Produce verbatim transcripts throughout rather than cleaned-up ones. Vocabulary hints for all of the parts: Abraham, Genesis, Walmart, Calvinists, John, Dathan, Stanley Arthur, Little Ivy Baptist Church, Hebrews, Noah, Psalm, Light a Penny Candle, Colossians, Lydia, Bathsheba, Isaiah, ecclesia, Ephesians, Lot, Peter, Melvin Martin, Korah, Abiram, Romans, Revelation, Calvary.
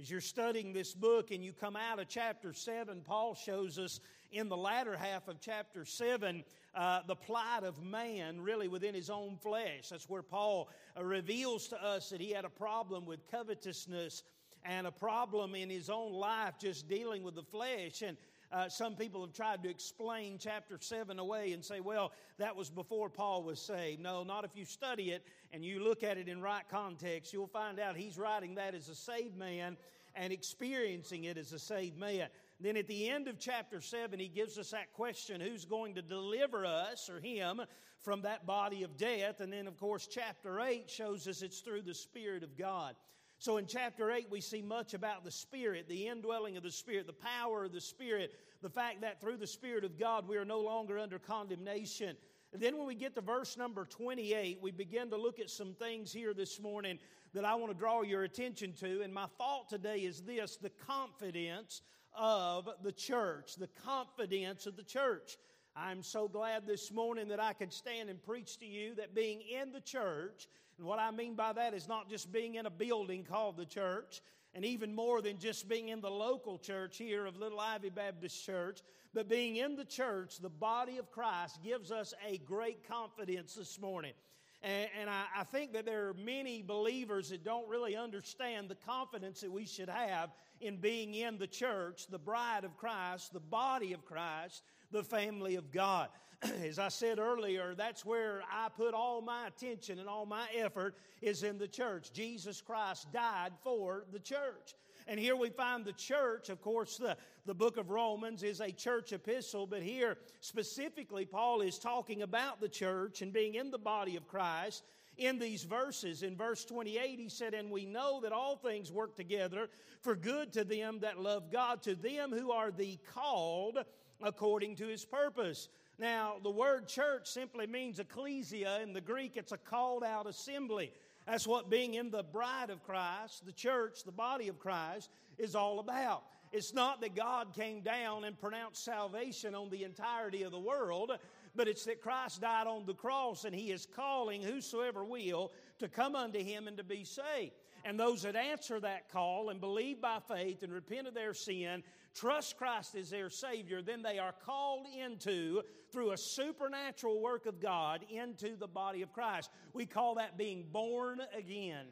As you're studying this book and you come out of chapter seven, Paul shows us in the latter half of chapter seven uh, the plight of man really within his own flesh. That's where Paul uh, reveals to us that he had a problem with covetousness and a problem in his own life just dealing with the flesh. And Uh, some people have tried to explain chapter seven away and say, well, that was before Paul was saved. No, not if you study it and you look at it in right context. You'll find out he's writing that as a saved man and experiencing it as a saved man. Then at the end of chapter seven, he gives us that question, who's going to deliver us or him from that body of death? And then, of course, chapter eight shows us it's through the Spirit of God. So in chapter eight, we see much about the Spirit, the indwelling of the Spirit, the power of the Spirit, the fact that through the Spirit of God, we are no longer under condemnation. And then when we get to verse number twenty-eight, we begin to look at some things here this morning that I want to draw your attention to. And my thought today is this, the confidence of the church, the confidence of the church. I'm so glad this morning that I could stand and preach to you that being in the church, and what I mean by that is not just being in a building called the church, and even more than just being in the local church here of Little Ivy Baptist Church, but being in the church, the body of Christ, gives us a great confidence this morning. And, and I, I think that there are many believers that don't really understand the confidence that we should have in being in the church, the bride of Christ, the body of Christ, the family of God. As I said earlier, that's where I put all my attention and all my effort is in the church. Jesus Christ died for the church. And here we find the church. Of course, the, the book of Romans is a church epistle, but here specifically Paul is talking about the church and being in the body of Christ. In these verses, in verse twenty-eight, he said, and we know that all things work together for good to them that love God, to them who are the called according to His purpose. Now, the word church simply means ecclesia. In the Greek, it's a called-out assembly. That's what being in the bride of Christ, the church, the body of Christ, is all about. It's not that God came down and pronounced salvation on the entirety of the world, but it's that Christ died on the cross and He is calling whosoever will to come unto Him and to be saved. And those that answer that call and believe by faith and repent of their sin, trust Christ as their Savior, then they are called into, through a supernatural work of God, into the body of Christ. We call that being born again.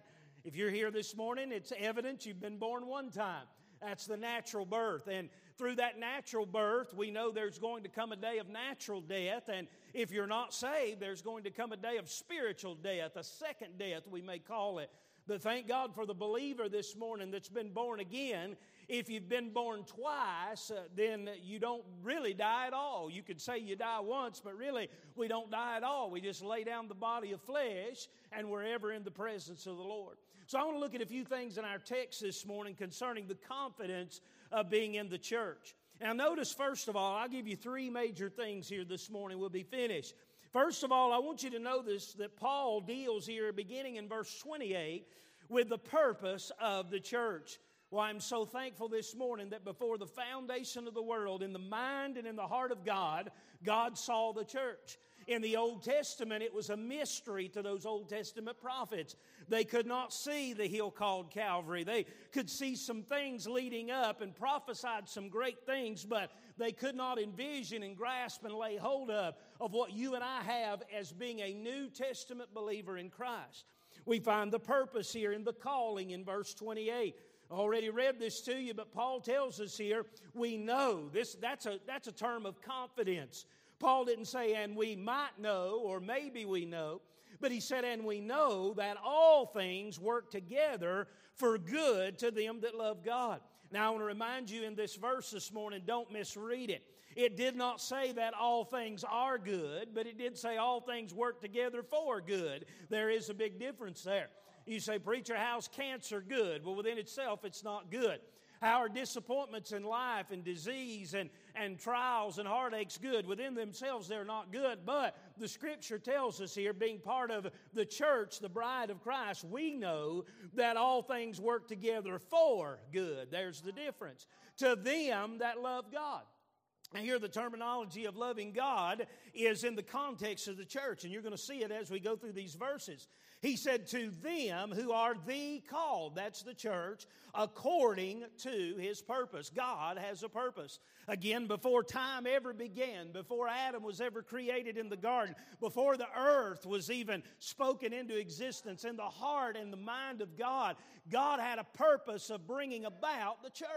If you're here this morning, it's evidence you've been born one time. That's the natural birth. And through that natural birth, we know there's going to come a day of natural death. And if you're not saved, there's going to come a day of spiritual death, a second death, we may call it. But thank God for the believer this morning that's been born again. If you've been born twice, uh, then you don't really die at all. You could say you die once, but really we don't die at all. We just lay down the body of flesh and we're ever in the presence of the Lord. So I want to look at a few things in our text this morning concerning the confidence of being in the church. Now notice, first of all, I'll give you three major things here this morning. We'll be finished. First of all, I want you to notice that Paul deals here, beginning in verse twenty-eight, with the purpose of the church. Well, I'm so thankful this morning that before the foundation of the world, in the mind and in the heart of God, God saw the church. In the Old Testament, it was a mystery to those Old Testament prophets. They could not see the hill called Calvary. They could see some things leading up and prophesied some great things, but they could not envision and grasp and lay hold of, of what you and I have as being a New Testament believer in Christ. We find the purpose here in the calling in verse twenty-eight. I already read this to you, but Paul tells us here, we know. This, that's a, that's a term of confidence. Paul didn't say, and we might know, or maybe we know, but he said, and we know that all things work together for good to them that love God. Now, I want to remind you in this verse this morning, don't misread it. It did not say that all things are good, but it did say all things work together for good. There is a big difference there. You say, preacher, how's cancer good? Well, within itself, it's not good. How are disappointments in life and disease and, and trials and heartaches good? Within themselves, they're not good. But the Scripture tells us here, being part of the church, the bride of Christ, we know that all things work together for good. There's the difference. To them that love God. Now here the terminology of loving God is in the context of the church, and you're going to see it as we go through these verses. He said, to them who are the called, that's the church, according to his purpose. God has a purpose. Again, before time ever began, before Adam was ever created in the garden, before the earth was even spoken into existence, in the heart and the mind of God, God had a purpose of bringing about the church.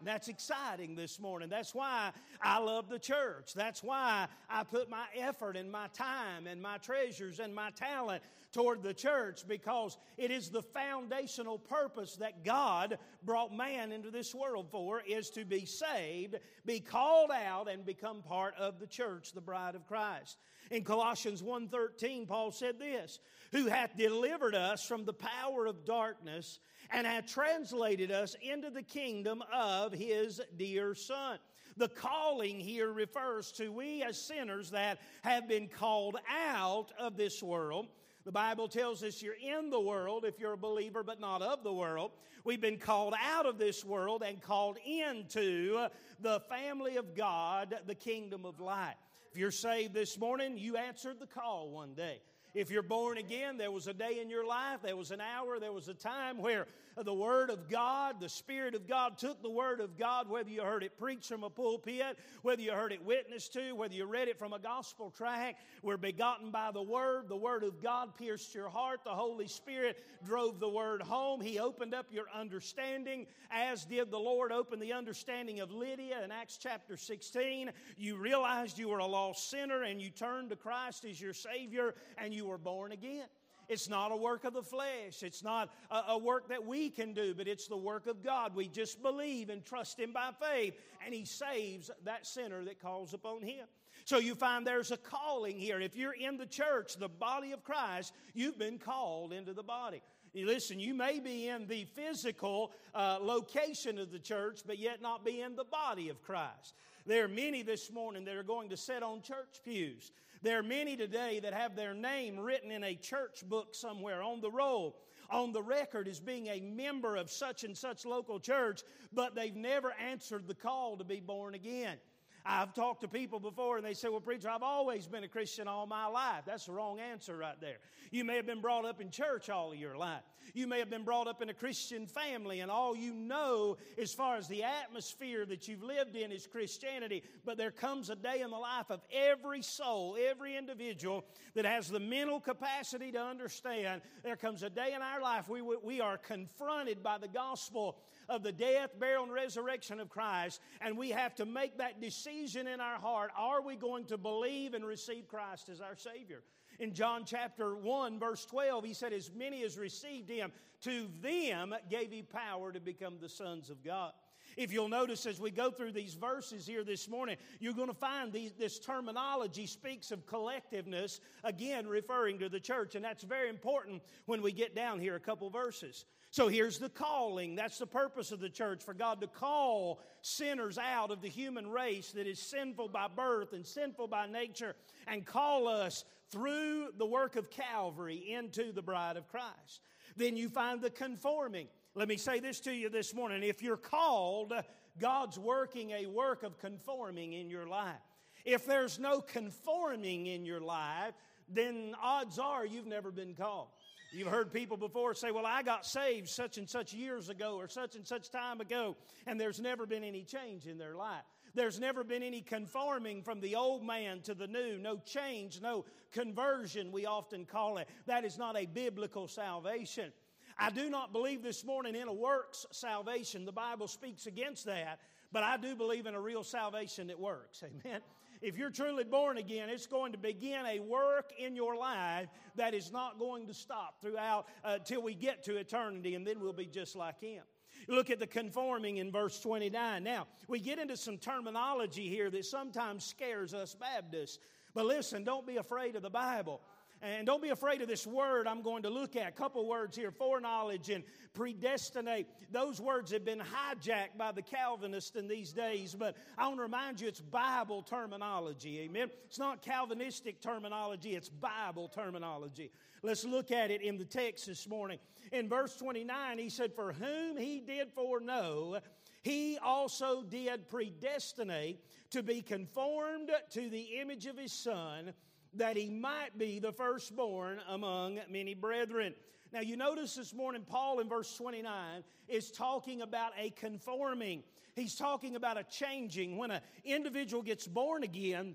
And that's exciting this morning. That's why I love the church. That's why I put my effort and my time and my treasures and my talent toward the church, because it is the foundational purpose that God brought man into this world for, is to be saved, be called out, and become part of the church, the bride of Christ. In Colossians one thirteen, Paul said this, who hath delivered us from the power of darkness and hath translated us into the kingdom of His dear Son. The calling here refers to we as sinners that have been called out of this world. The Bible tells us you're in the world if you're a believer, but not of the world. We've been called out of this world and called into the family of God, the kingdom of light. If you're saved this morning, you answered the call one day. If you're born again, there was a day in your life, there was an hour, there was a time where the Word of God, the Spirit of God took the Word of God, whether you heard it preached from a pulpit, whether you heard it witnessed to, whether you read it from a gospel tract. We're begotten by the Word. The Word of God pierced your heart. The Holy Spirit drove the Word home. He opened up your understanding, as did the Lord open the understanding of Lydia in Acts chapter sixteen. You realized you were a lost sinner and you turned to Christ as your Savior and you You were born again. It's not a work of the flesh. It's not a, a work that we can do, but it's the work of God. We just believe and trust Him by faith, and He saves that sinner that calls upon Him. So you find there's a calling here. If you're in the church, the body of Christ, you've been called into the body. Listen, you may be in the physical uh, location of the church, but yet not be in the body of Christ. There are many this morning that are going to sit on church pews. There are many today that have their name written in a church book somewhere on the roll, on the record as being a member of such and such local church, but they've never answered the call to be born again. I've talked to people before and they say, well, preacher, I've always been a Christian all my life. That's the wrong answer right there. You may have been brought up in church all of your life. You may have been brought up in a Christian family, and all you know as far as the atmosphere that you've lived in is Christianity. But there comes a day in the life of every soul, every individual that has the mental capacity to understand. There comes a day in our life we, we are confronted by the gospel of the death, burial, and resurrection of Christ, and we have to make that decision in our heart. Are we going to believe and receive Christ as our Savior? In John chapter one verse twelve, He said, as many as received Him, to them gave He power to become the sons of God. If you'll notice as we go through these verses here this morning, you're going to find these, this terminology speaks of collectiveness, again referring to the church, and that's very important when we get down here a couple verses. So here's the calling. That's the purpose of the church, for God to call sinners out of the human race that is sinful by birth and sinful by nature, and call us through the work of Calvary into the bride of Christ. Then you find the conforming. Let me say this to you this morning. If you're called, God's working a work of conforming in your life. If there's no conforming in your life, then odds are you've never been called. You've heard people before say, well, I got saved such and such years ago or such and such time ago, and there's never been any change in their life. There's never been any conforming from the old man to the new, no change, no conversion, we often call it. That is not a biblical salvation. I do not believe this morning in a works salvation. The Bible speaks against that. But I do believe in a real salvation that works. Amen. If you're truly born again, it's going to begin a work in your life that is not going to stop throughout uh, till we get to eternity, and then we'll be just like Him. Look at the conforming in verse twenty-nine. Now, we get into some terminology here that sometimes scares us Baptists. But listen, don't be afraid of the Bible. And don't be afraid of this word I'm going to look at. A couple words here, foreknowledge and predestinate. Those words have been hijacked by the Calvinists in these days. But I want to remind you, it's Bible terminology, amen? It's not Calvinistic terminology, it's Bible terminology. Let's look at it in the text this morning. In verse twenty-nine, He said, for whom He did foreknow, He also did predestinate to be conformed to the image of His Son, that he might be the firstborn among many brethren. Now you notice this morning, Paul in verse twenty-nine is talking about a conforming. He's talking about a changing. When an individual gets born again,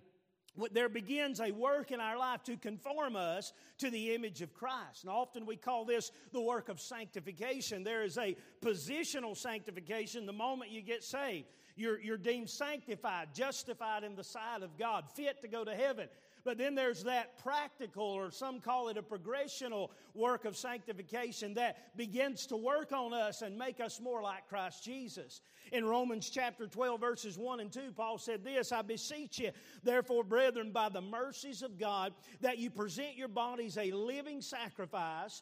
there begins a work in our life to conform us to the image of Christ. And often we call this the work of sanctification. There is a positional sanctification the moment you get saved. You're, you're deemed sanctified, justified in the sight of God, fit to go to heaven. But then there's that practical, or some call it a progressional work of sanctification that begins to work on us and make us more like Christ Jesus. In Romans chapter twelve, verses one and two, Paul said this, I beseech you, therefore, brethren, by the mercies of God, that you present your bodies a living sacrifice,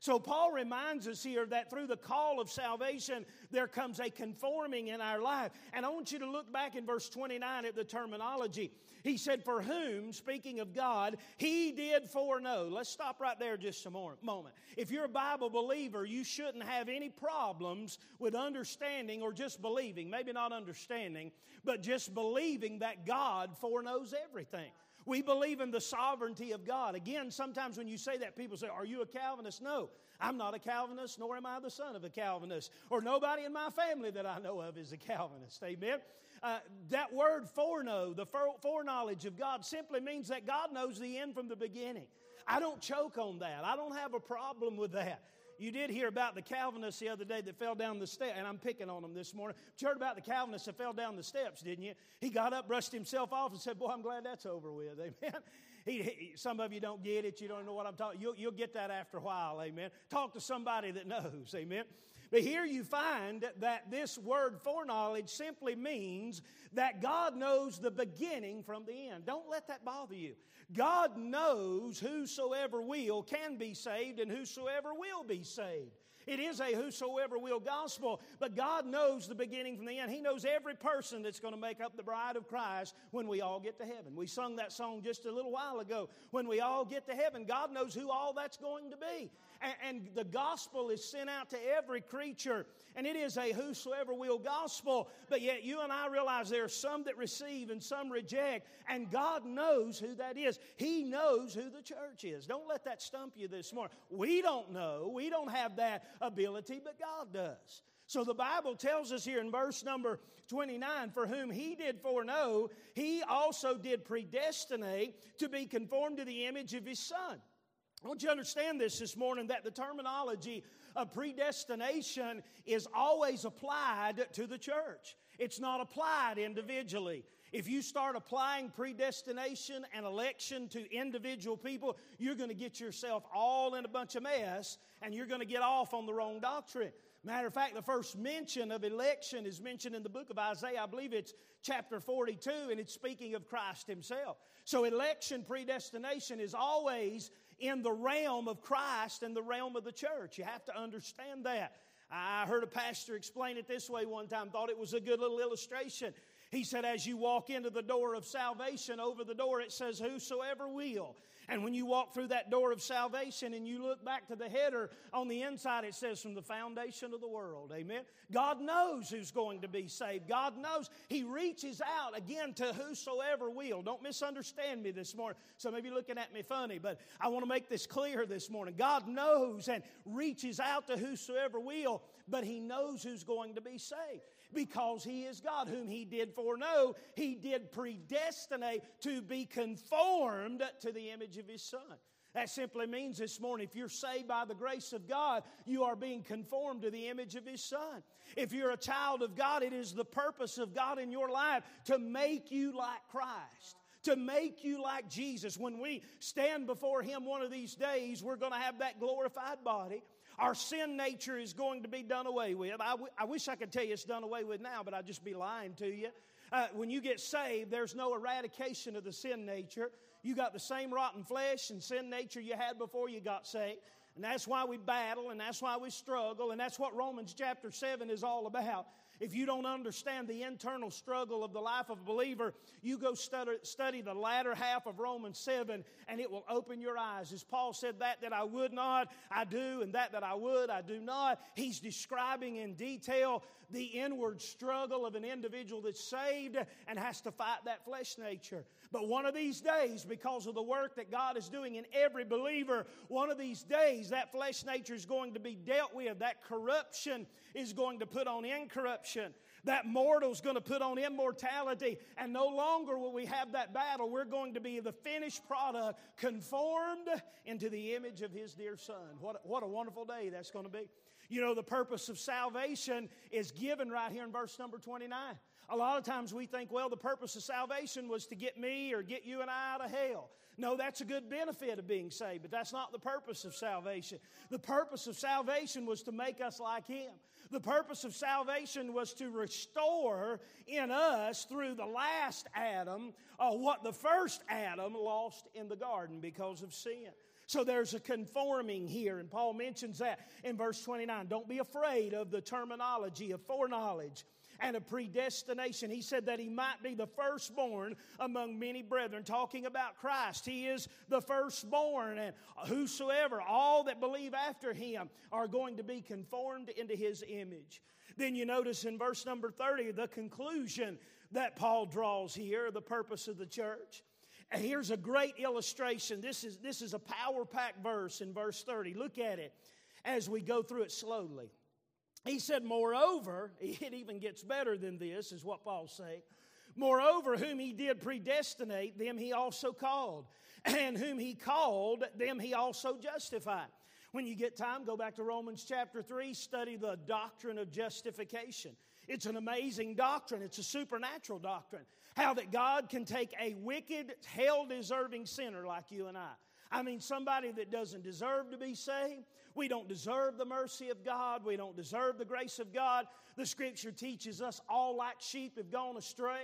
So Paul reminds us here that through the call of salvation, there comes a conforming in our life. And I want you to look back in verse twenty-nine at the terminology. He said, for whom, speaking of God, he did foreknow. Let's stop right there just a moment. If you're a Bible believer, you shouldn't have any problems with understanding or just believing. Maybe not understanding, but just believing that God foreknows everything. We believe in the sovereignty of God. Again, sometimes when you say that, people say, are you a Calvinist? No, I'm not a Calvinist, nor am I the son of a Calvinist. Or nobody in my family that I know of is a Calvinist. Amen? Uh, that word foreknow, the foreknowledge of God, simply means that God knows the end from the beginning. I don't choke on that. I don't have a problem with that. You did hear about the Calvinists the other day that fell down the steps, and I'm picking on them this morning. But you heard about the Calvinists that fell down the steps, didn't you? He got up, brushed himself off, and said, boy, I'm glad that's over with, amen? He, he, some of you don't get it. You don't know what I'm talking. You'll, you'll get that after a while, amen? Talk to somebody that knows, amen? But here you find that this word foreknowledge simply means that God knows the beginning from the end. Don't let that bother you. God knows whosoever will can be saved and whosoever will be saved. It is a whosoever will gospel, but God knows the beginning from the end. He knows every person that's going to make up the bride of Christ when we all get to heaven. We sung that song just a little while ago. When we all get to heaven, God knows who all that's going to be. And, and the gospel is sent out to every creature, and it is a whosoever will gospel. But yet you and I realize there are some that receive and some reject, and God knows who that is. He knows who the church is. Don't let that stump you this morning. We don't know. We don't have that ability, but God does. So the Bible tells us here in verse number twenty-nine, for whom he did foreknow, he also did predestinate to be conformed to the image of his Son. I want you to understand this this morning, that the terminology of predestination is always applied to the church. It's not applied individually. If you start applying predestination and election to individual people, you're going to get yourself all in a bunch of mess, and you're going to get off on the wrong doctrine. Matter of fact, the first mention of election is mentioned in the book of Isaiah. I believe it's chapter forty-two, and it's speaking of Christ himself. So election, predestination is always in the realm of Christ and the realm of the church. You have to understand that. I heard a pastor explain it this way one time, thought it was a good little illustration. He said, as you walk into the door of salvation, over the door it says, whosoever will. And when you walk through that door of salvation and you look back to the header, on the inside it says, from the foundation of the world. Amen? God knows who's going to be saved. God knows. He reaches out again to whosoever will. Don't misunderstand me this morning. Some of you looking at me funny, but I want to make this clear this morning. God knows and reaches out to whosoever will, but He knows who's going to be saved. Because He is God, whom He did foreknow, He did predestinate to be conformed to the image of His Son. That simply means this morning, if you're saved by the grace of God, you are being conformed to the image of His Son. If you're a child of God, it is the purpose of God in your life to make you like Christ, to make you like Jesus. When we stand before Him one of these days, we're going to have that glorified body. Our sin nature is going to be done away with. I, w- I wish I could tell you it's done away with now, but I'd just be lying to you. Uh, when you get saved, there's no eradication of the sin nature. You got the same rotten flesh and sin nature you had before you got saved. And that's why we battle, and that's why we struggle, and that's what Romans chapter seven is all about. If you don't understand the internal struggle of the life of a believer, you go study, study the latter half of Romans seven, and it will open your eyes. As Paul said, that that I would not, I do, and that that I would, I do not. He's describing in detail the inward struggle of an individual that's saved and has to fight that flesh nature. But one of these days, because of the work that God is doing in every believer, one of these days that flesh nature is going to be dealt with. That corruption is going to put on incorruption. That mortal is going to put on immortality. And no longer will we have that battle. We're going to be the finished product, conformed into the image of His dear Son. What, what a wonderful day that's going to be. You know, the purpose of salvation is given right here in verse number twenty-nine. A lot of times we think, well, the purpose of salvation was to get me or get you and I out of hell. No, that's a good benefit of being saved, but that's not the purpose of salvation. The purpose of salvation was to make us like Him. The purpose of salvation was to restore in us through the last Adam uh, what the first Adam lost in the garden because of sin. So there's a conforming here, and Paul mentions that in verse twenty-nine. Don't be afraid of the terminology of foreknowledge and of predestination. He said that He might be the firstborn among many brethren. Talking about Christ, He is the firstborn, and whosoever, all that believe after Him are going to be conformed into His image. Then you notice in verse number thirty, the conclusion that Paul draws here, the purpose of the church. Here's a great illustration. This is, this is a power-packed verse in verse thirty. Look at it as we go through it slowly. He said, moreover, it even gets better than this, is what Paul's saying. Moreover, whom He did predestinate, them He also called. And whom He called, them He also justified. When you get time, go back to Romans chapter three, study the doctrine of justification. It's an amazing doctrine. It's a supernatural doctrine. How that God can take a wicked, hell-deserving sinner like you and I. I mean, somebody that doesn't deserve to be saved. We don't deserve the mercy of God. We don't deserve the grace of God. The Scripture teaches us all like sheep have gone astray.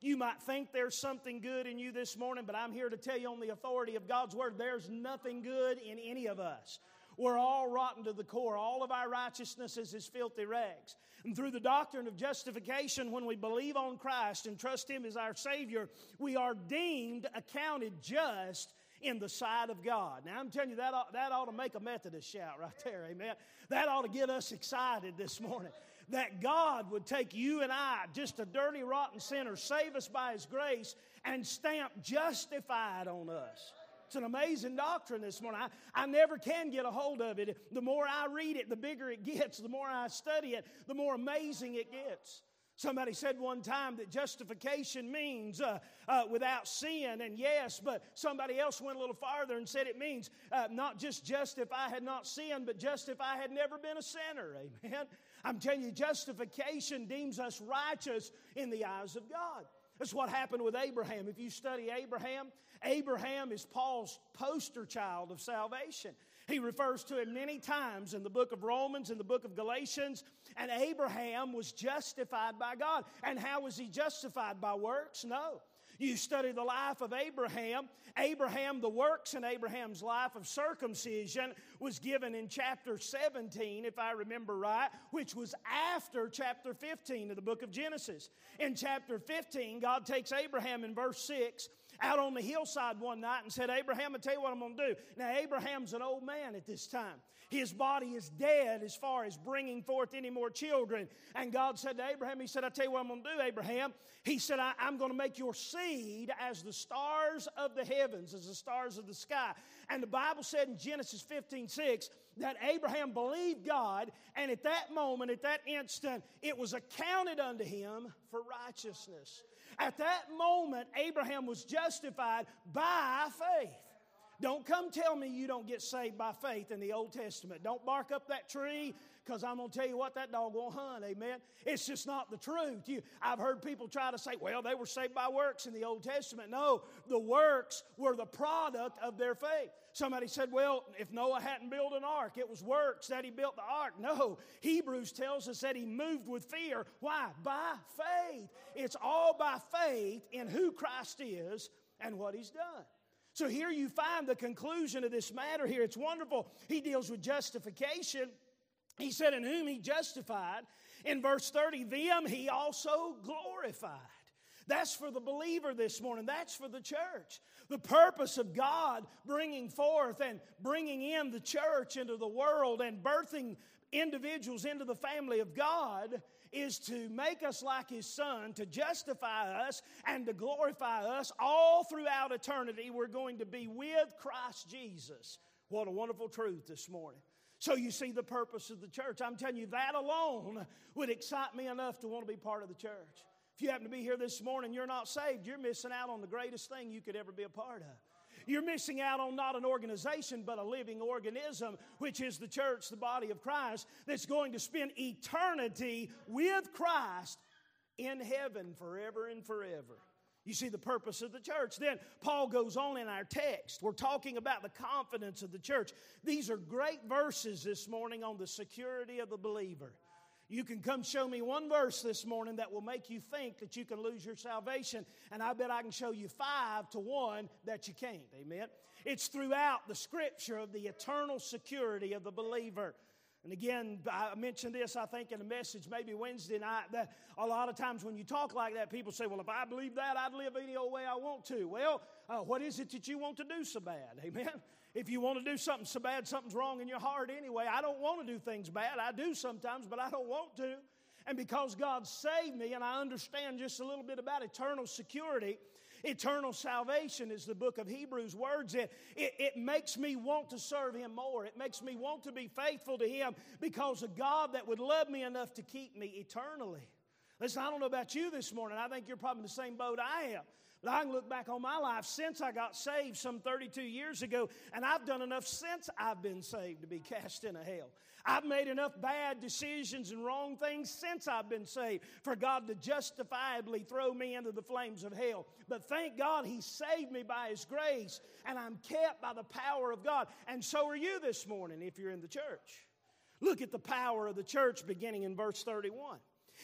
You might think there's something good in you this morning, but I'm here to tell you on the authority of God's Word, there's nothing good in any of us. We're all rotten to the core. All of our righteousness is as filthy rags. And through the doctrine of justification, when we believe on Christ and trust Him as our Savior, we are deemed, accounted just in the sight of God. Now, I'm telling you, that ought, that ought to make a Methodist shout right there, amen. That ought to get us excited this morning. That God would take you and I, just a dirty, rotten sinner, save us by His grace, and stamp justified on us. It's an amazing doctrine this morning. I, I never can get a hold of it. The more I read it, the bigger it gets. The more I study it, the more amazing it gets. Somebody said one time that justification means uh, uh, without sin, and yes, but somebody else went a little farther and said it means uh, not just just if I had not sinned, but just if I had never been a sinner, amen? I'm telling you, justification deems us righteous in the eyes of God. That's what happened with Abraham. If you study Abraham, Abraham is Paul's poster child of salvation. He refers to him many times in the book of Romans, in the book of Galatians. And Abraham was justified by God. And how was he justified? By works? No. You study the life of Abraham. Abraham, the works in Abraham's life of circumcision was given in chapter seventeen, if I remember right, which was after chapter fifteen of the book of Genesis. In chapter fifteen, God takes Abraham in verse six out on the hillside one night and said, Abraham, I'll tell you what I'm going to do. Now, Abraham's an old man at this time. His body is dead as far as bringing forth any more children. And God said to Abraham, He said, I'll tell you what I'm going to do, Abraham. He said, I, I'm going to make your seed as the stars of the heavens, as the stars of the sky. And the Bible said in Genesis fifteen six that Abraham believed God, and at that moment, at that instant, it was accounted unto him for righteousness. At that moment, Abraham was justified. Justified by faith. Don't come tell me you don't get saved by faith in the Old Testament. Don't bark up that tree, because I'm going to tell you what, that dog won't hunt, amen? It's just not the truth. You, I've heard people try to say, well, they were saved by works in the Old Testament. No, the works were the product of their faith. Somebody said, well, if Noah hadn't built an ark, it was works that he built the ark. No, Hebrews tells us that he moved with fear. Why? By faith. It's all by faith in who Christ is and what He's done. So here you find the conclusion of this matter here. It's wonderful. He deals with justification. He said, in whom He justified, In verse thirty, them he also glorified. That's for the believer this morning. That's for the church. The purpose of God bringing forth and bringing in the church into the world and birthing individuals into the family of God is to make us like His Son, to justify us and to glorify us all throughout eternity. We're going to be with Christ Jesus. What a wonderful truth this morning. So you see the purpose of the church. I'm telling you, that alone would excite me enough to want to be part of the church. If you happen to be here this morning and you're not saved, you're missing out on the greatest thing you could ever be a part of. You're missing out on not an organization, but a living organism, which is the church, the body of Christ, that's going to spend eternity with Christ in heaven forever and forever. You see the purpose of the church. Then Paul goes on in our text. We're talking about the confidence of the church. These are great verses this morning on the security of the believer. You can come show me one verse this morning that will make you think that you can lose your salvation, and I bet I can show you five to one that you can't. Amen? It's throughout the Scripture of the eternal security of the believer. And again, I mentioned this, I think, in a message maybe Wednesday night, that a lot of times when you talk like that, people say, well, if I believe that, I'd live any old way I want to. Well, uh, what is it that you want to do so bad? Amen? If you want to do something so bad, something's wrong in your heart anyway. I don't want to do things bad. I do sometimes, but I don't want to. And because God saved me, and I understand just a little bit about eternal security, eternal salvation is the book of Hebrews words. It, it, it makes me want to serve Him more. It makes me want to be faithful to Him because of God that would love me enough to keep me eternally. Listen, I don't know about you this morning. I think you're probably in the same boat I am. But I can look back on my life since I got saved some thirty-two years ago, and I've done enough since I've been saved to be cast into hell. I've made enough bad decisions and wrong things since I've been saved for God to justifiably throw me into the flames of hell. But thank God He saved me by His grace, and I'm kept by the power of God. And so are you this morning if you're in the church. Look at the power of the church beginning in verse thirty-one.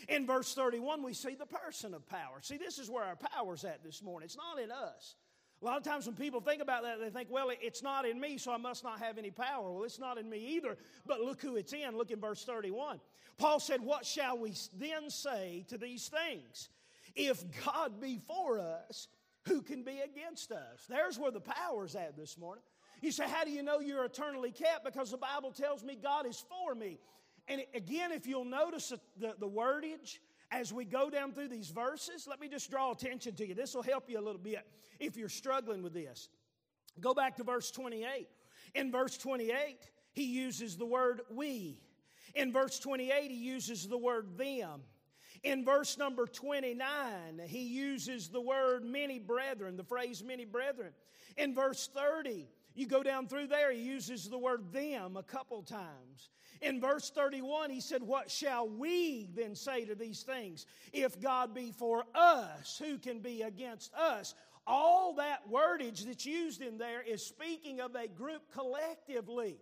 In verse thirty-one, we see the person of power. See, this is where our power's at this morning. It's not in us. A lot of times when people think about that, they think, well, it's not in me, so I must not have any power. Well, it's not in me either, but look who it's in. Look in verse thirty-one. Paul said, what shall we then say to these things? If God be for us, who can be against us? There's where the power's at this morning. You say, how do you know you're eternally kept? Because the Bible tells me God is for me. And again, if you'll notice the, the wordage as we go down through these verses, let me just draw attention to you. This will help you a little bit if you're struggling with this. Go back to verse twenty-eight. In verse twenty-eight, he uses the word we. In verse twenty-eight, he uses the word them. In verse number twenty-nine, he uses the word many brethren, the phrase many brethren. In verse thirty, you go down through there, he uses the word them a couple times. In verse thirty-one, he said, what shall we then say to these things? If God be for us, who can be against us? All that wordage that's used in there is speaking of a group collectively.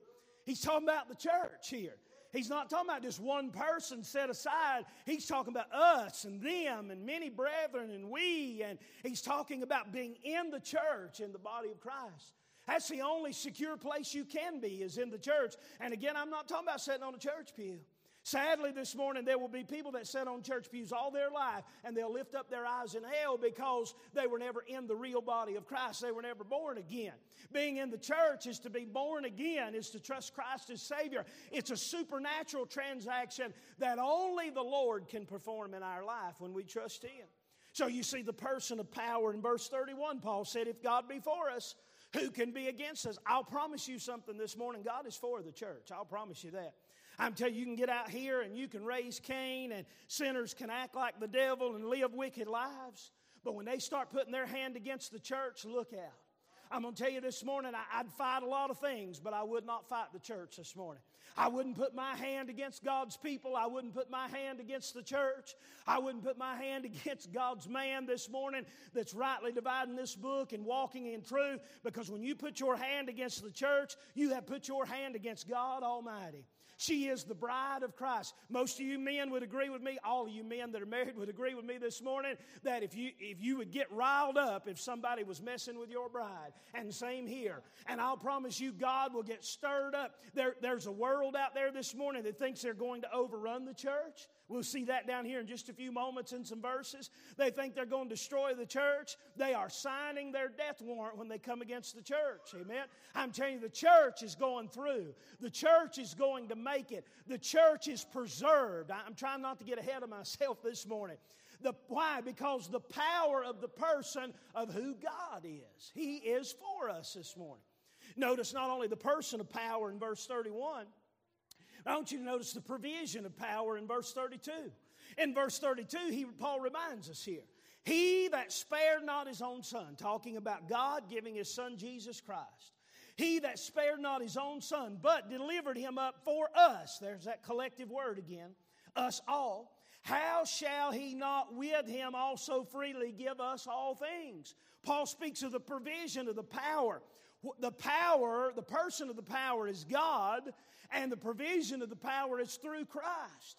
He's talking about the church here. He's not talking about just one person set aside. He's talking about us and them and many brethren and we. And he's talking about being in the church, in the body of Christ. That's the only secure place you can be is in the church. And again, I'm not talking about sitting on a church pew. Sadly, this morning, there will be people that sit on church pews all their life, and they'll lift up their eyes in hell because they were never in the real body of Christ. They were never born again. Being in the church is to be born again, is to trust Christ as Savior. It's a supernatural transaction that only the Lord can perform in our life when we trust Him. So you see the person of power in verse thirty-one. Paul said, if God be for us, who can be against us? I'll promise you something this morning. God is for the church. I'll promise you that. I'm telling you, you can get out here and you can raise Cain, and sinners can act like the devil and live wicked lives. But when they start putting their hand against the church, look out. I'm going to tell you this morning, I'd fight a lot of things, but I would not fight the church this morning. I wouldn't put my hand against God's people. I wouldn't put my hand against the church. I wouldn't put my hand against God's man this morning that's rightly dividing this book and walking in truth, because when you put your hand against the church, you have put your hand against God Almighty. She is the bride of Christ. Most of you men would agree with me. All of you men that are married would agree with me this morning that if you if you would get riled up if somebody was messing with your bride. And same here. And I'll promise you, God will get stirred up. There, there's a world out there this morning that thinks they're going to overrun the church. We'll see that down here in just a few moments in some verses. They think they're going to destroy the church. They are signing their death warrant when they come against the church. Amen? I'm telling you, the church is going through. The church is going to make it. The church is preserved. I'm trying not to get ahead of myself this morning. The, why? Because the power of the person of who God is. He is for us this morning. Notice not only the person of power in verse thirty-one, I want you to notice the provision of power in verse thirty-two. In verse thirty-two, he, Paul reminds us here, he that spared not his own son, talking about God giving his son Jesus Christ. He that spared not his own son, but delivered him up for us. There's that collective word again, us all. How shall he not with him also freely give us all things? Paul speaks of the provision of the power. The power, the person of the power is God, and the provision of the power is through Christ.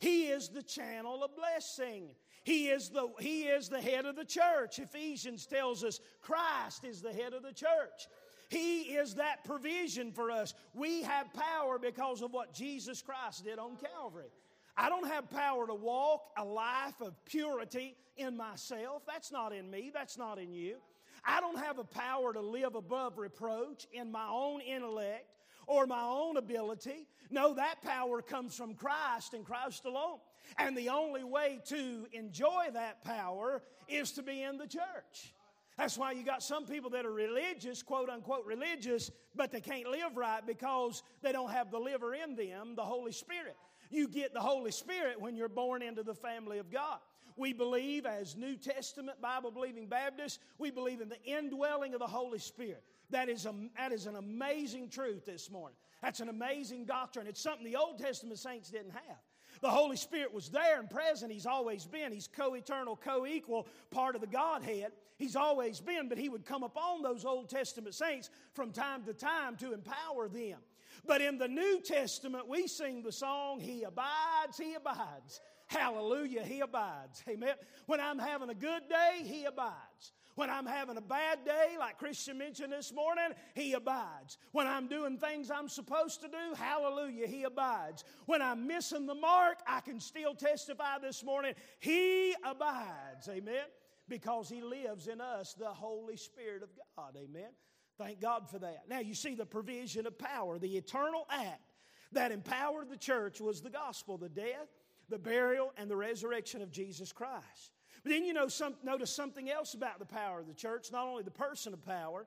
He is the channel of blessing. He is the, he is the head of the church. Ephesians tells us Christ is the head of the church. He is that provision for us. We have power because of what Jesus Christ did on Calvary. I don't have power to walk a life of purity in myself. That's not in me. That's not in you. I don't have a power to live above reproach in my own intellect or my own ability. No, that power comes from Christ and Christ alone. And the only way to enjoy that power is to be in the church. That's why you got some people that are religious, quote unquote religious, but they can't live right because they don't have the liver in them, the Holy Spirit. You get the Holy Spirit when you're born into the family of God. We believe as New Testament Bible-believing Baptists, we believe in the indwelling of the Holy Spirit. That is a, that is an amazing truth this morning. That's an amazing doctrine. It's something the Old Testament saints didn't have. The Holy Spirit was there and present. He's always been. He's co-eternal, co-equal, part of the Godhead. He's always been, but He would come upon those Old Testament saints from time to time to empower them. But in the New Testament, we sing the song, He abides, He abides. Hallelujah, He abides. Amen. When I'm having a good day, He abides. When I'm having a bad day, like Christian mentioned this morning, He abides. When I'm doing things I'm supposed to do, hallelujah, He abides. When I'm missing the mark, I can still testify this morning, He abides. Amen. Because He lives in us, the Holy Spirit of God. Amen. Thank God for that. Now you see the provision of power, the eternal act that empowered the church was the gospel, the death, the burial, and the resurrection of Jesus Christ. But then you know, some, notice something else about the power of the church, not only the person of power,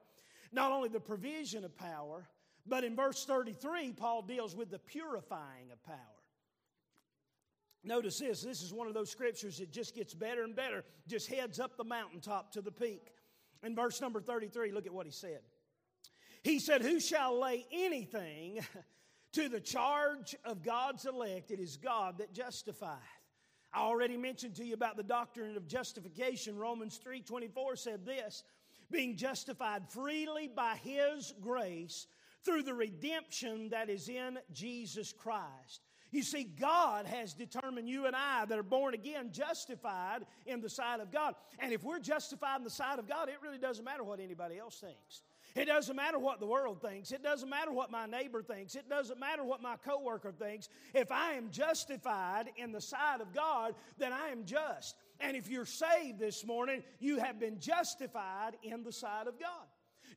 not only the provision of power, but in verse thirty-three, Paul deals with the purifying of power. Notice this, this is one of those scriptures that just gets better and better, just heads up the mountaintop to the peak. In verse number thirty-three, look at what he said. He said, who shall lay anything to the charge of God's elect? It is God that justifieth. I already mentioned to you about the doctrine of justification. Romans three twenty-four said this, being justified freely by His grace through the redemption that is in Jesus Christ. You see, God has determined you and I that are born again justified in the sight of God. And if we're justified in the sight of God, it really doesn't matter what anybody else thinks. It doesn't matter what the world thinks. It doesn't matter what my neighbor thinks. It doesn't matter what my coworker thinks. If I am justified in the sight of God, then I am just. And if you're saved this morning, you have been justified in the sight of God.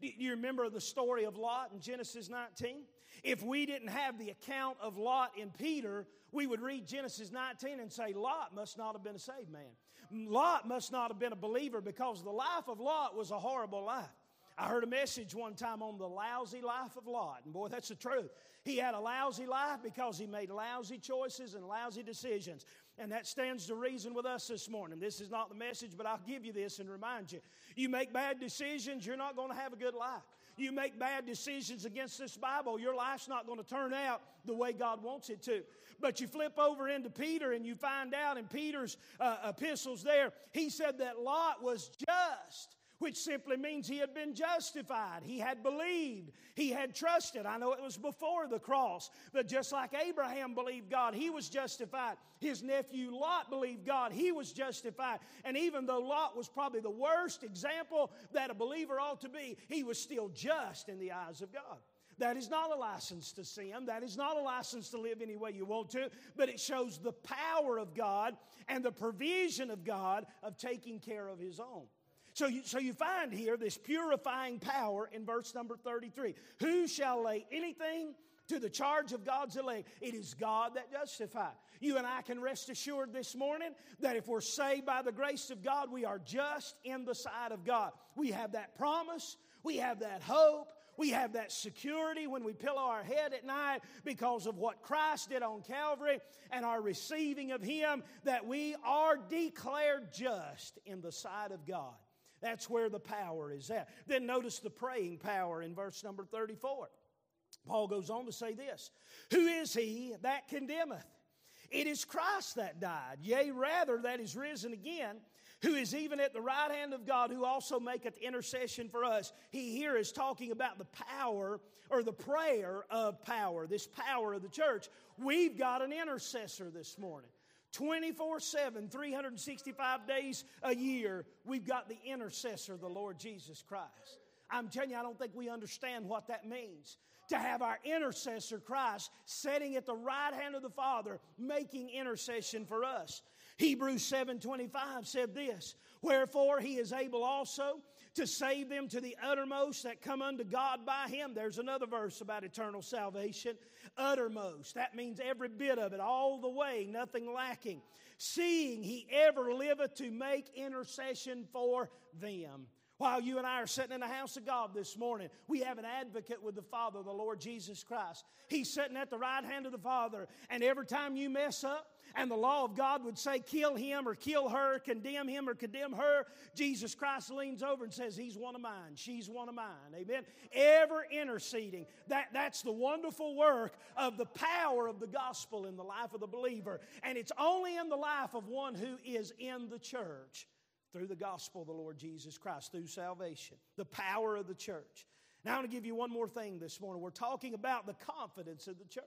Do you remember the story of Lot in Genesis nineteen? If we didn't have the account of Lot and Peter, we would read Genesis nineteen and say, Lot must not have been a saved man. Lot must not have been a believer because the life of Lot was a horrible life. I heard a message one time on the lousy life of Lot. And boy, that's the truth. He had a lousy life because he made lousy choices and lousy decisions. And that stands to reason with us this morning. This is not the message, but I'll give you this and remind you. You make bad decisions, you're not going to have a good life. You make bad decisions against this Bible, your life's not going to turn out the way God wants it to. But you flip over into Peter and you find out in Peter's uh, epistles there, he said that Lot was just. which simply means he had been justified. He had believed. He had trusted. I know it was before the cross, but just like Abraham believed God, he was justified. His nephew Lot believed God, he was justified. And even though Lot was probably the worst example that a believer ought to be, he was still just in the eyes of God. That is not a license to sin. That is not a license to live any way you want to. But it shows the power of God and the provision of God of taking care of His own. So you, so you find here this purifying power in verse number thirty-three. Who shall lay anything to the charge of God's elect? It is God that justifies. You and I can rest assured this morning that if we're saved by the grace of God, we are just in the sight of God. We have that promise. We have that hope. We have that security when we pillow our head at night because of what Christ did on Calvary and our receiving of Him, that we are declared just in the sight of God. That's where the power is at. Then notice the praying power in verse number thirty-four. Paul goes on to say this, who is he that condemneth? It is Christ that died, yea, rather that is risen again, who is even at the right hand of God, who also maketh intercession for us. He here is talking about the power or the prayer of power, this power of the church. We've got an intercessor this morning. twenty-four seven, three hundred sixty-five days a year, we've got the intercessor, the Lord Jesus Christ. I'm telling you, I don't think we understand what that means. To have our intercessor, Christ, sitting at the right hand of the Father, making intercession for us. Hebrews seven twenty-five said this, wherefore he is able also to save them to the uttermost that come unto God by him. There's another verse about eternal salvation. Uttermost, that means every bit of it, all the way, nothing lacking. Seeing he ever liveth to make intercession for them. While you and I are sitting in the house of God this morning, we have an advocate with the Father, the Lord Jesus Christ. He's sitting at the right hand of the Father, and every time you mess up, and the law of God would say, kill him or kill her, condemn him or condemn her, Jesus Christ leans over and says, he's one of mine, she's one of mine. Amen? Ever interceding. That, that's the wonderful work of the power of the gospel in the life of the believer. And it's only in the life of one who is in the church through the gospel of the Lord Jesus Christ, through salvation, the power of the church. Now I want to give you one more thing this morning. We're talking about the confidence of the church.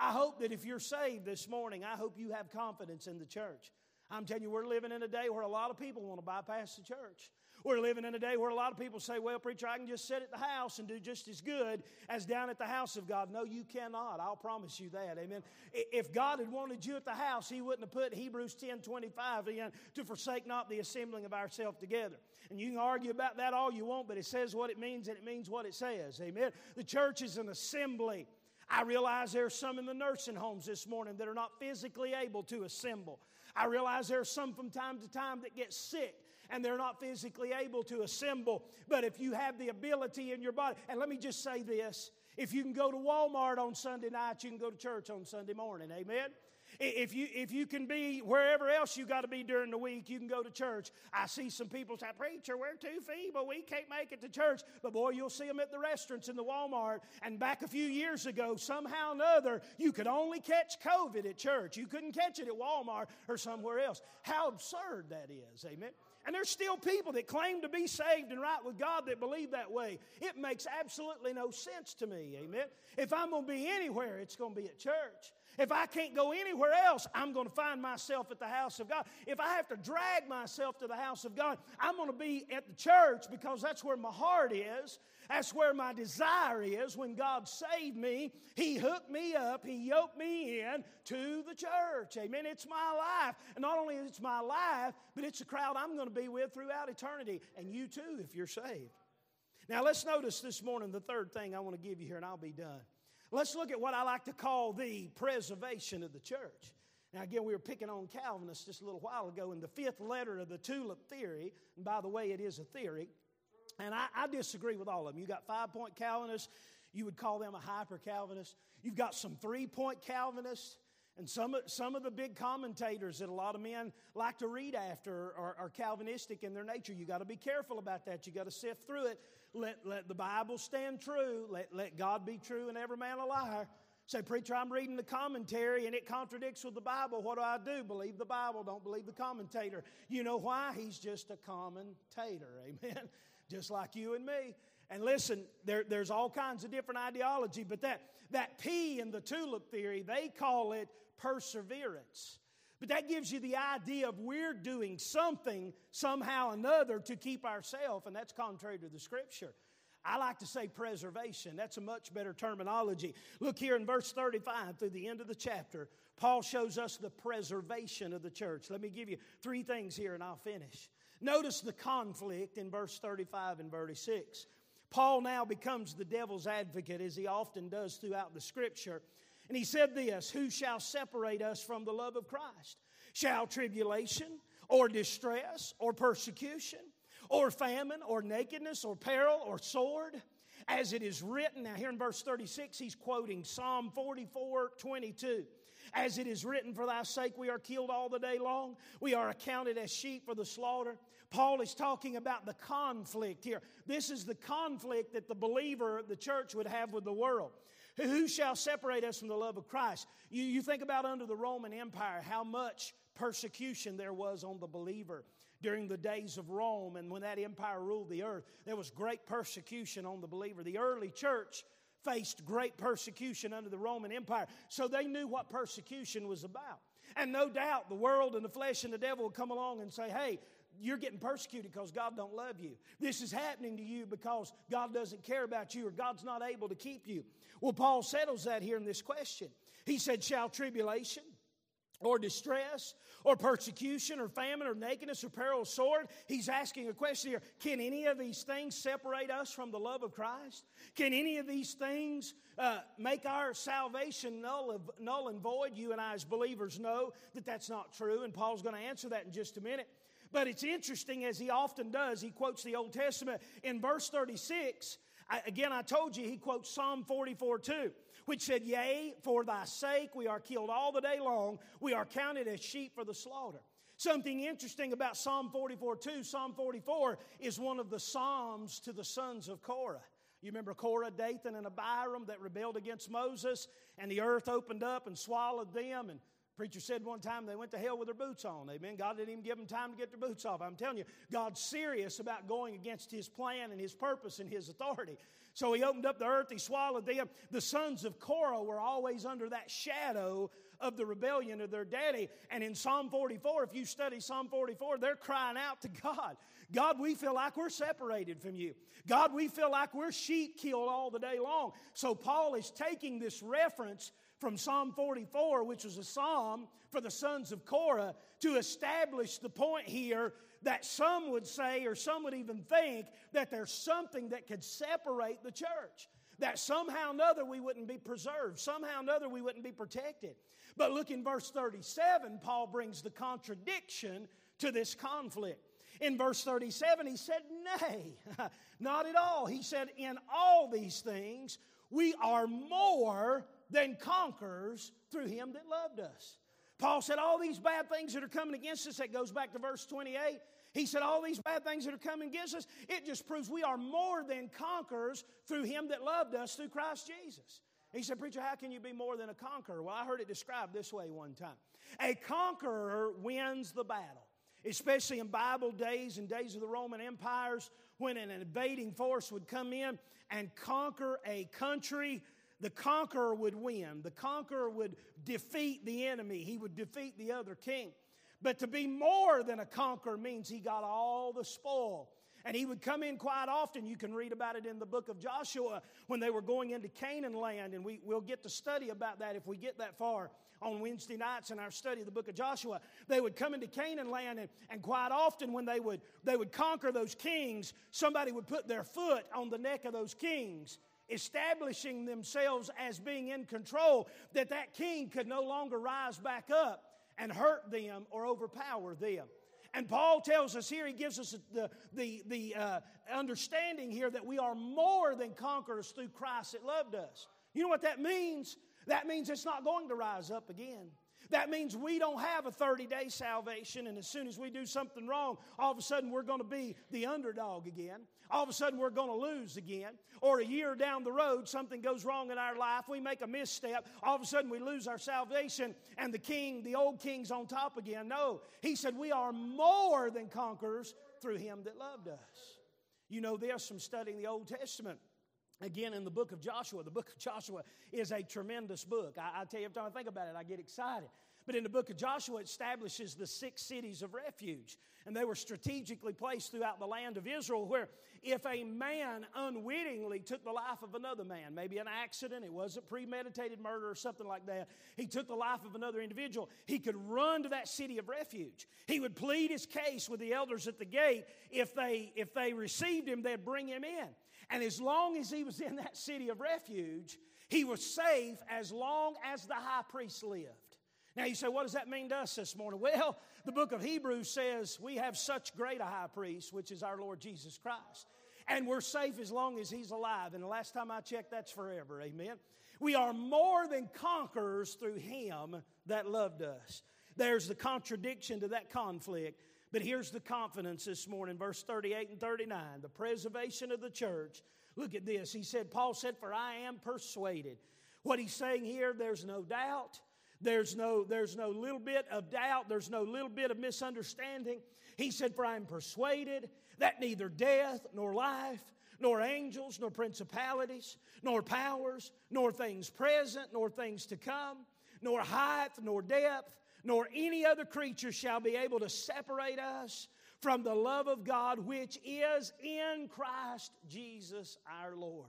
I hope that if you're saved this morning, I hope you have confidence in the church. I'm telling you, we're living in a day where a lot of people want to bypass the church. We're living in a day where a lot of people say, well, preacher, I can just sit at the house and do just as good as down at the house of God. No, you cannot. I'll promise you that. Amen. If God had wanted you at the house, He wouldn't have put Hebrews ten twenty-five in to forsake not the assembling of ourselves together. And you can argue about that all you want, but it says what it means and it means what it says. Amen. The church is an assembly. I realize there are some in the nursing homes this morning that are not physically able to assemble. I realize there are some from time to time that get sick and they're not physically able to assemble. But if you have the ability in your body, and let me just say this, if you can go to Walmart on Sunday night, you can go to church on Sunday morning, amen? If you if you can be wherever else you got to be during the week, you can go to church. I see some people say, preacher, we're too feeble. We can't make it to church. But boy, you'll see them at the restaurants in the Walmart. And back a few years ago, somehow or another, you could only catch COVID at church. You couldn't catch it at Walmart or somewhere else. How absurd that is, amen? And there's still people that claim to be saved and right with God that believe that way. It makes absolutely no sense to me, amen? If I'm going to be anywhere, it's going to be at church. If I can't go anywhere else, I'm going to find myself at the house of God. If I have to drag myself to the house of God, I'm going to be at the church because that's where my heart is. That's where my desire is. When God saved me, He hooked me up. He yoked me in to the church. Amen. It's my life. And not only is it my life, but it's a crowd I'm going to be with throughout eternity. And you too, if you're saved. Now let's notice this morning the third thing I want to give you here, and I'll be done. Let's look at what I like to call the preservation of the church. Now again, we were picking on Calvinists just a little while ago in the fifth letter of the tulip theory. And by the way, it is a theory. And I, I disagree with all of them. You got five-point Calvinists. You would call them a hyper-Calvinist. You've got some three-point Calvinists. And some, some of the big commentators that a lot of men like to read after are, are Calvinistic in their nature. You've got to be careful about that. You've got to sift through it. Let, let the Bible stand true. Let, let God be true and every man a liar. Say, preacher, I'm reading the commentary and it contradicts with the Bible. What do I do? Believe the Bible. Don't believe the commentator. You know why? He's just a commentator. Amen. Just like you and me. And listen, there, there's all kinds of different ideology, but that, that P in the tulip theory, they call it perseverance. But that gives you the idea of we're doing something somehow or another to keep ourselves, and that's contrary to the Scripture. I like to say preservation. That's a much better terminology. Look here in verse thirty-five through the end of the chapter. Paul shows us the preservation of the church. Let me give you three things here and I'll finish. Notice the conflict in verse thirty-five and thirty-six. Paul now becomes the devil's advocate, as he often does throughout the Scripture. And he said this, "Who shall separate us from the love of Christ? Shall tribulation or distress or persecution? Or famine, or nakedness, or peril, or sword, as it is written." Now here in verse thirty-six, he's quoting Psalm forty-four twenty-two. "As it is written, for thy sake we are killed all the day long. We are accounted as sheep for the slaughter." Paul is talking about the conflict here. This is the conflict that the believer, the church, would have with the world. Who shall separate us from the love of Christ? You, you think about under the Roman Empire, how much persecution there was on the believer during the days of Rome, and when that empire ruled the earth, there was great persecution on the believer. The early church faced great persecution under the Roman Empire, so they knew what persecution was about. And no doubt the world and the flesh and the devil would come along and say, "Hey, you're getting persecuted because God don't love you. This is happening to you because God doesn't care about you, or God's not able to keep you." Well, Paul settles that here in this question. He said, "Shall tribulation or distress, or persecution, or famine, or nakedness, or peril, or sword?" He's asking a question here. Can any of these things separate us from the love of Christ? Can any of these things uh, make our salvation null, of, null and void? You and I as believers know that that's not true, and Paul's going to answer that in just a minute. But it's interesting, as he often does, he quotes the Old Testament. In verse thirty-six, I, again, I told you, he quotes Psalm forty-four two, which said, "Yea, for thy sake we are killed all the day long. We are counted as sheep for the slaughter." Something interesting about Psalm forty-four two, Psalm forty-four is one of the Psalms to the sons of Korah. You remember Korah, Dathan, and Abiram that rebelled against Moses, and the earth opened up and swallowed them, and preacher said one time they went to hell with their boots on. Amen. God didn't even give them time to get their boots off. I'm telling you, God's serious about going against His plan and His purpose and His authority. So He opened up the earth. He swallowed them. The sons of Korah were always under that shadow of the rebellion of their daddy. And in Psalm forty-four, if you study Psalm forty-four, they're crying out to God. God, we feel like we're separated from You. God, we feel like we're sheep killed all the day long. So Paul is taking this reference from Psalm forty-four, which was a psalm for the sons of Korah, to establish the point here that some would say, or some would even think, that there's something that could separate the church. That somehow or another we wouldn't be preserved. Somehow or another we wouldn't be protected. But look in verse thirty-seven, Paul brings the contradiction to this conflict. In verse thirty-seven, he said, "Nay, not at all." He said, "In all these things we are more than conquerors through Him that loved us." Paul said all these bad things that are coming against us, that goes back to verse twenty-eight. He said all these bad things that are coming against us, it just proves we are more than conquerors through Him that loved us through Christ Jesus. He said, "Preacher, how can you be more than a conqueror?" Well, I heard it described this way one time. A conqueror wins the battle. Especially in Bible days and days of the Roman empires, when an invading force would come in and conquer a country, the conqueror would win. The conqueror would defeat the enemy. He would defeat the other king. But to be more than a conqueror means he got all the spoil. And he would come in quite often. You can read about it in the book of Joshua when they were going into Canaan land. And we, we'll get to study about that if we get that far on Wednesday nights in our study of the book of Joshua. They would come into Canaan land, and, and quite often when they would, they would conquer those kings, somebody would put their foot on the neck of those kings, establishing themselves as being in control, that that king could no longer rise back up and hurt them or overpower them. And Paul tells us here, he gives us the, the, the uh, understanding here that we are more than conquerors through Christ that loved us. You know what that means? That means it's not going to rise up again. That means we don't have a thirty-day salvation, and as soon as we do something wrong, all of a sudden we're going to be the underdog again. All of a sudden we're going to lose again. Or a year down the road, something goes wrong in our life, we make a misstep, all of a sudden we lose our salvation, and the king, the old king's on top again. No, he said we are more than conquerors through him that loved us. You know this from studying the Old Testament. Again, in the book of Joshua, the book of Joshua is a tremendous book. I, I tell you, every time I think about it, I get excited. But in the book of Joshua, it establishes the six cities of refuge. And they were strategically placed throughout the land of Israel where if a man unwittingly took the life of another man, maybe an accident, it wasn't premeditated murder or something like that, he took the life of another individual, he could run to that city of refuge. He would plead his case with the elders at the gate. If they, if they received him, they'd bring him in. And as long as he was in that city of refuge, he was safe as long as the high priest lived. Now you say, what does that mean to us this morning? Well, the book of Hebrews says we have such great a high priest, which is our Lord Jesus Christ. And we're safe as long as he's alive. And the last time I checked, that's forever. Amen. We are more than conquerors through him that loved us. There's the contradiction to that conflict. But here's the confidence this morning, verse thirty-eight and thirty-nine, the preservation of the church. Look at this. He said, Paul said, for I am persuaded. What he's saying here, there's no doubt. There's no, there's no little bit of doubt. There's no little bit of misunderstanding. He said, for I am persuaded that neither death nor life, nor angels, nor principalities, nor powers, nor things present, nor things to come, nor height, nor depth, nor any other creature shall be able to separate us from the love of God which is in Christ Jesus our Lord.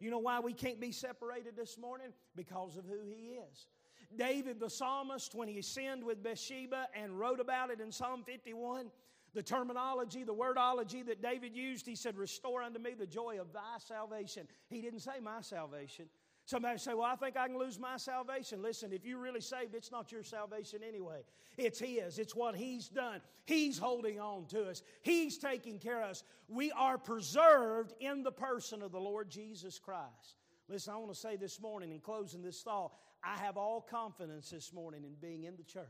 You know why we can't be separated this morning? Because of who he is. David the psalmist, when he sinned with Bathsheba and wrote about it in Psalm fifty-one, the terminology, the wordology that David used, he said, restore unto me the joy of thy salvation. He didn't say my salvation. Somebody say, well, I think I can lose my salvation. Listen, if you're really saved, it's not your salvation anyway. It's his. It's what he's done. He's holding on to us. He's taking care of us. We are preserved in the person of the Lord Jesus Christ. Listen, I want to say this morning in closing this thought, I have all confidence this morning in being in the church.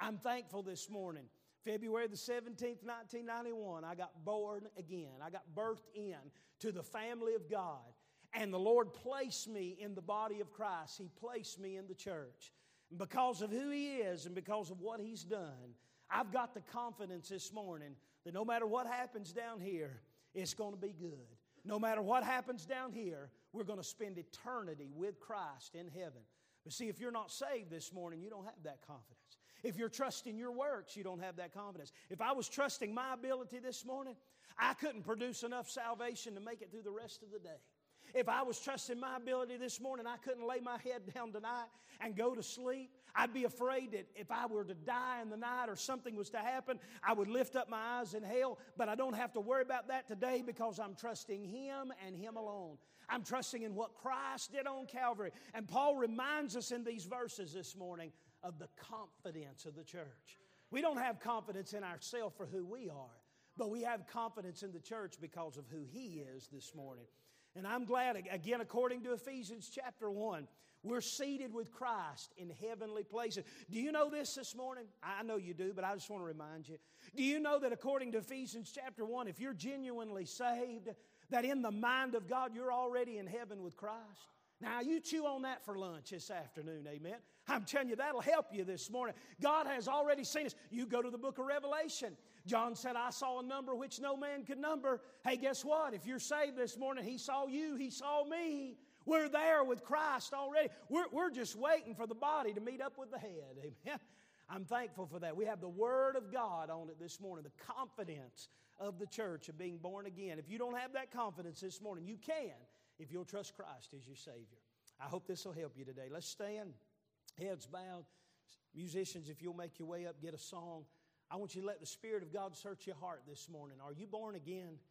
I'm thankful this morning. February the seventeenth, nineteen ninety-one, I got born again. I got birthed in to the family of God. And the Lord placed me in the body of Christ. He placed me in the church. And because of who he is and because of what he's done, I've got the confidence this morning that no matter what happens down here, it's going to be good. No matter what happens down here, we're going to spend eternity with Christ in heaven. But see, if you're not saved this morning, you don't have that confidence. If you're trusting your works, you don't have that confidence. If I was trusting my ability this morning, I couldn't produce enough salvation to make it through the rest of the day. If I was trusting my ability this morning, I couldn't lay my head down tonight and go to sleep. I'd be afraid that if I were to die in the night or something was to happen, I would lift up my eyes in hell. But I don't have to worry about that today because I'm trusting him and him alone. I'm trusting in what Christ did on Calvary. And Paul reminds us in these verses this morning of the confidence of the church. We don't have confidence in ourselves for who we are, but we have confidence in the church because of who he is this morning. And I'm glad, again, according to Ephesians chapter one, we're seated with Christ in heavenly places. Do you know this this morning? I know you do, but I just want to remind you. Do you know that according to Ephesians chapter one, if you're genuinely saved, that in the mind of God, you're already in heaven with Christ? Now, you chew on that for lunch this afternoon, amen? I'm telling you, that'll help you this morning. God has already seen us. You go to the book of Revelation. John said, I saw a number which no man could number. Hey, guess what? If you're saved this morning, he saw you, he saw me. We're there with Christ already. We're, we're just waiting for the body to meet up with the head, amen? I'm thankful for that. We have the Word of God on it this morning, the confidence of the church of being born again. If you don't have that confidence this morning, you can if you'll trust Christ as your Savior. I hope this will help you today. Let's stand, heads bowed. Musicians, if you'll make your way up, get a song. I want you to let the Spirit of God search your heart this morning. Are you born again?